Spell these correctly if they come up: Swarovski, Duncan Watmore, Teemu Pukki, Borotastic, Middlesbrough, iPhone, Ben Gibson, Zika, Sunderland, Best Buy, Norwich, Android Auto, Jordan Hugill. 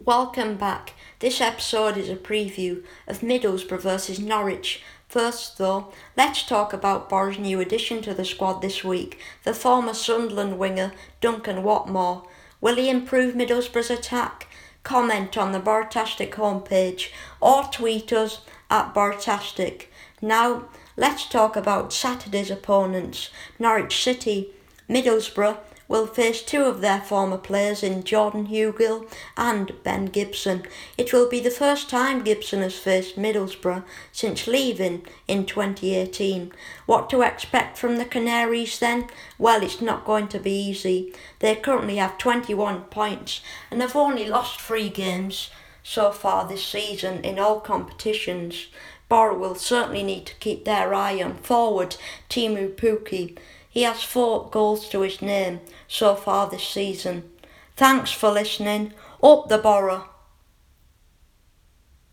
Welcome back. This episode is a preview of Middlesbrough versus Norwich. First though, let's talk about Boro's new addition to the squad this week, the former Sunderland winger Duncan Watmore. Will he improve Middlesbrough's attack? Comment on the Borotastic homepage or tweet us at Borotastic. Now, let's talk about Saturday's opponents, Norwich City. Middlesbrough will face two of their former players in Jordan Hugill and Ben Gibson. It will be the first time Gibson has faced Middlesbrough since leaving in 2018. What to expect from the Canaries then? Well, it's not going to be easy. They currently have 21 points and have only lost 3 games so far this season in all competitions. Boro will certainly need to keep their eye on forward Teemu Pukki. He has 4 goals to his name so far this season. Thanks for listening. Up the Boro!